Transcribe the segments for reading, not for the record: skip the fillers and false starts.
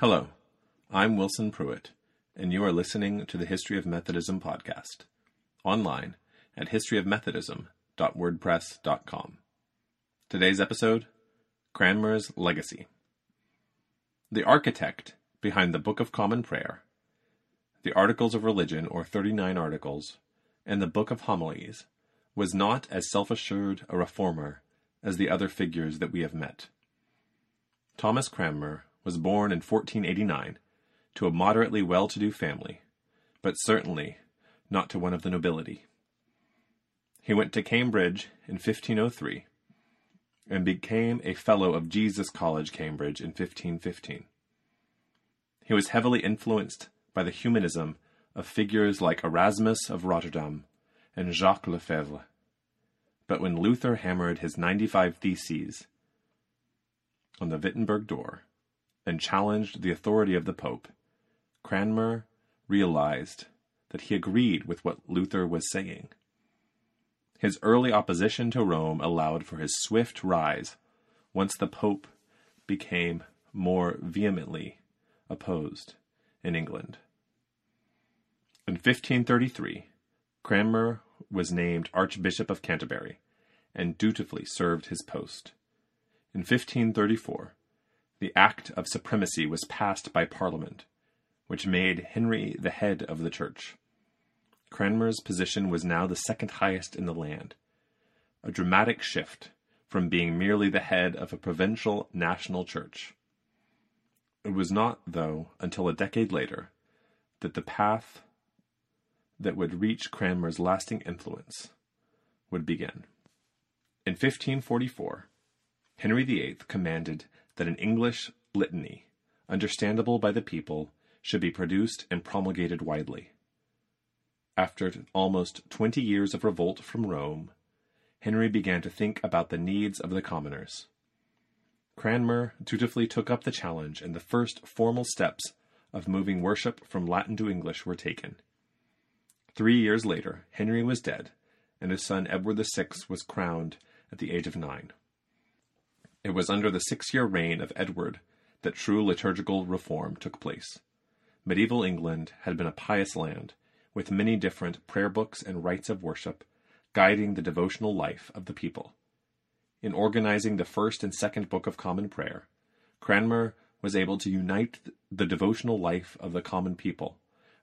Hello, I'm Wilson Pruitt, and you are listening to the History of Methodism podcast, online at historyofmethodism.wordpress.com. Today's episode, Cranmer's Legacy. The architect behind the Book of Common Prayer, the Articles of Religion, or 39 Articles, and the Book of Homilies, was not as self-assured a reformer as the other figures that we have met. Thomas Cranmer was born in 1489 to a moderately well-to-do family, but certainly not to one of the nobility. He went to Cambridge in 1503 and became a fellow of Jesus College, Cambridge, in 1515. He was heavily influenced by the humanism of figures like Erasmus of Rotterdam and Jacques Lefèvre. But when Luther hammered his 95 Theses on the Wittenberg door and challenged the authority of the Pope, Cranmer realized that he agreed with what Luther was saying. His early opposition to Rome allowed for his swift rise once the Pope became more vehemently opposed in England. In 1533, Cranmer was named Archbishop of Canterbury and dutifully served his post. In 1534, the Act of Supremacy was passed by Parliament, which made Henry the head of the Church. Cranmer's position was now the second highest in the land, a dramatic shift from being merely the head of a provincial national church. It was not, though, until a decade later that the path that would reach Cranmer's lasting influence would begin. In 1544, Henry VIII commanded that an English litany, understandable by the people, should be produced and promulgated widely. After almost 20 years of revolt from Rome, Henry began to think about the needs of the commoners. Cranmer dutifully took up the challenge, and the first formal steps of moving worship from Latin to English were taken. 3 years later, Henry was dead, and his son Edward VI was crowned at the age of 9. It was under the 6-year reign of Edward that true liturgical reform took place. Medieval England had been a pious land, with many different prayer books and rites of worship guiding the devotional life of the people. In organizing the First and Second Book of Common Prayer, Cranmer was able to unite the devotional life of the common people,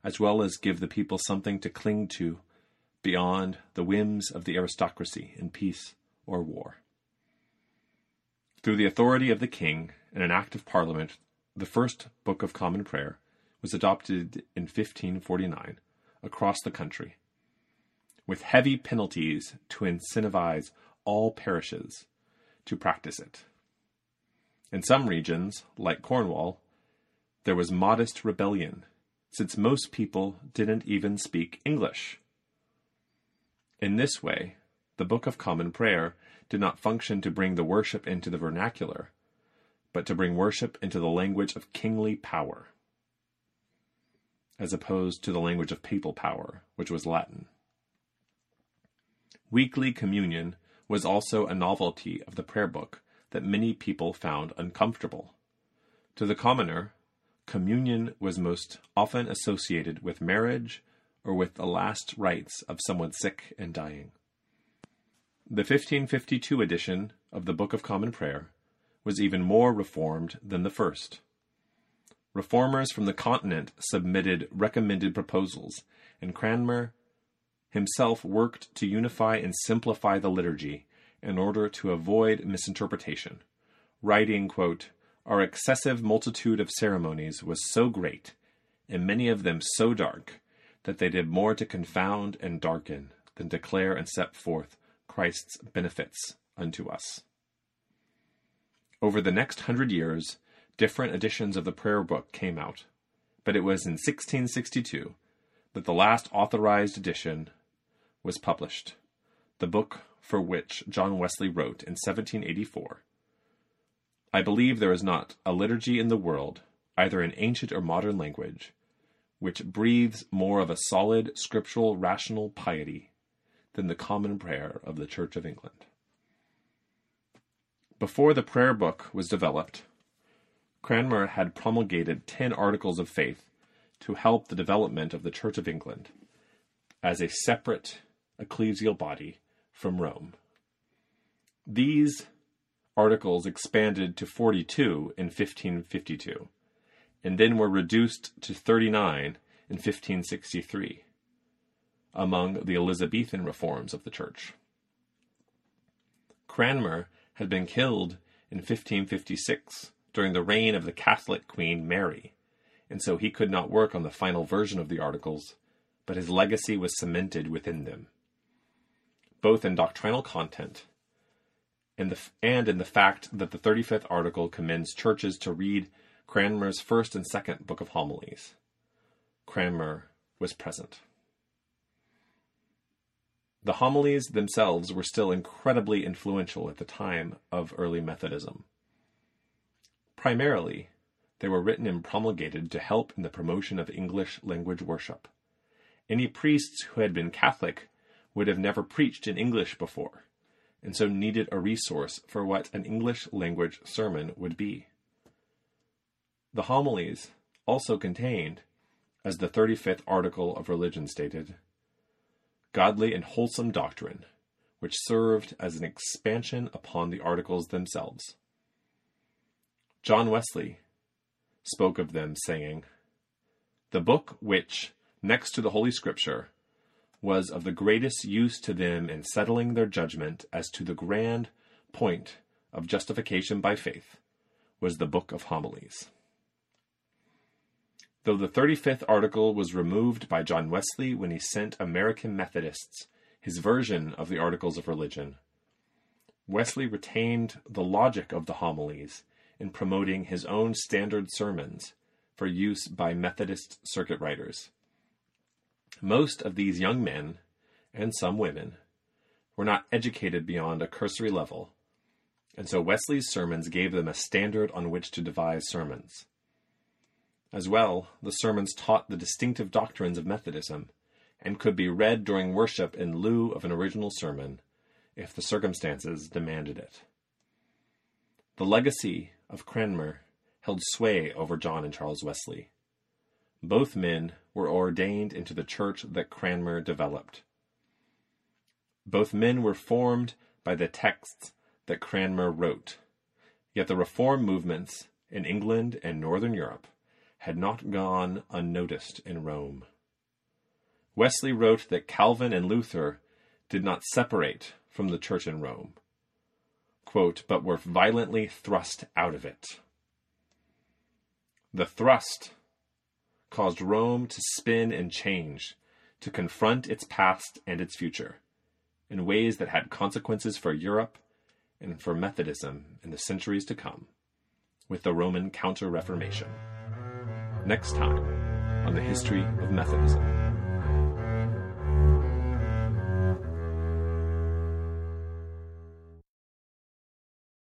as well as give the people something to cling to beyond the whims of the aristocracy in peace or war. Through the authority of the king and an act of parliament, the First Book of Common Prayer was adopted in 1549 across the country, with heavy penalties to incentivize all parishes to practice it. In some regions, like Cornwall, there was modest rebellion, since most people didn't even speak English. In this way, the Book of Common Prayer did not function to bring the worship into the vernacular, but to bring worship into the language of kingly power, as opposed to the language of papal power, which was Latin. Weekly communion was also a novelty of the prayer book that many people found uncomfortable. To the commoner, communion was most often associated with marriage or with the last rites of someone sick and dying. The 1552 edition of the Book of Common Prayer was even more reformed than the first. Reformers from the continent submitted recommended proposals, and Cranmer himself worked to unify and simplify the liturgy in order to avoid misinterpretation, writing, quote, "Our excessive multitude of ceremonies was so great, and many of them so dark, that they did more to confound and darken than declare and set forth Christ's benefits unto us." Over the next 100 years, different editions of the prayer book came out, but it was in 1662 that the last authorized edition was published, the book for which John Wesley wrote in 1784. "I believe there is not a liturgy in the world, either in ancient or modern language, which breathes more of a solid, scriptural, rational piety than the common prayer of the Church of England." Before the prayer book was developed, Cranmer had promulgated 10 Articles of Faith to help the development of the Church of England as a separate ecclesial body from Rome. These articles expanded to 42 in 1552, and then were reduced to 39 in 1563, among the Elizabethan reforms of the Church. Cranmer had been killed in 1556 during the reign of the Catholic Queen Mary, and so he could not work on the final version of the articles, but his legacy was cemented within them, both in doctrinal content and in the fact that the 35th article commends churches to read Cranmer's first and second Book of Homilies. Cranmer was present. The homilies themselves were still incredibly influential at the time of early Methodism. Primarily, they were written and promulgated to help in the promotion of English language worship. Any priests who had been Catholic would have never preached in English before, and so needed a resource for what an English language sermon would be. The homilies also contained, as the 35th article of religion stated, godly and wholesome doctrine, which served as an expansion upon the articles themselves. John Wesley spoke of them, saying, "The book which, next to the Holy Scripture, was of the greatest use to them in settling their judgment as to the grand point of justification by faith, was the Book of Homilies." Though the 35th article was removed by John Wesley when he sent American Methodists his version of the Articles of Religion, Wesley retained the logic of the homilies in promoting his own standard sermons for use by Methodist circuit riders. Most of these young men, and some women, were not educated beyond a cursory level, and so Wesley's sermons gave them a standard on which to devise sermons. As well, the sermons taught the distinctive doctrines of Methodism, and could be read during worship in lieu of an original sermon, if the circumstances demanded it. The legacy of Cranmer held sway over John and Charles Wesley. Both men were ordained into the church that Cranmer developed. Both men were formed by the texts that Cranmer wrote, yet the reform movements in England and Northern Europe had not gone unnoticed in Rome. Wesley wrote that Calvin and Luther did not separate from the church in Rome, quote, "but were violently thrust out of it." The thrust caused Rome to spin and change, to confront its past and its future, in ways that had consequences for Europe and for Methodism in the centuries to come, with the Roman Counter-Reformation. Next time on the history of Methodism.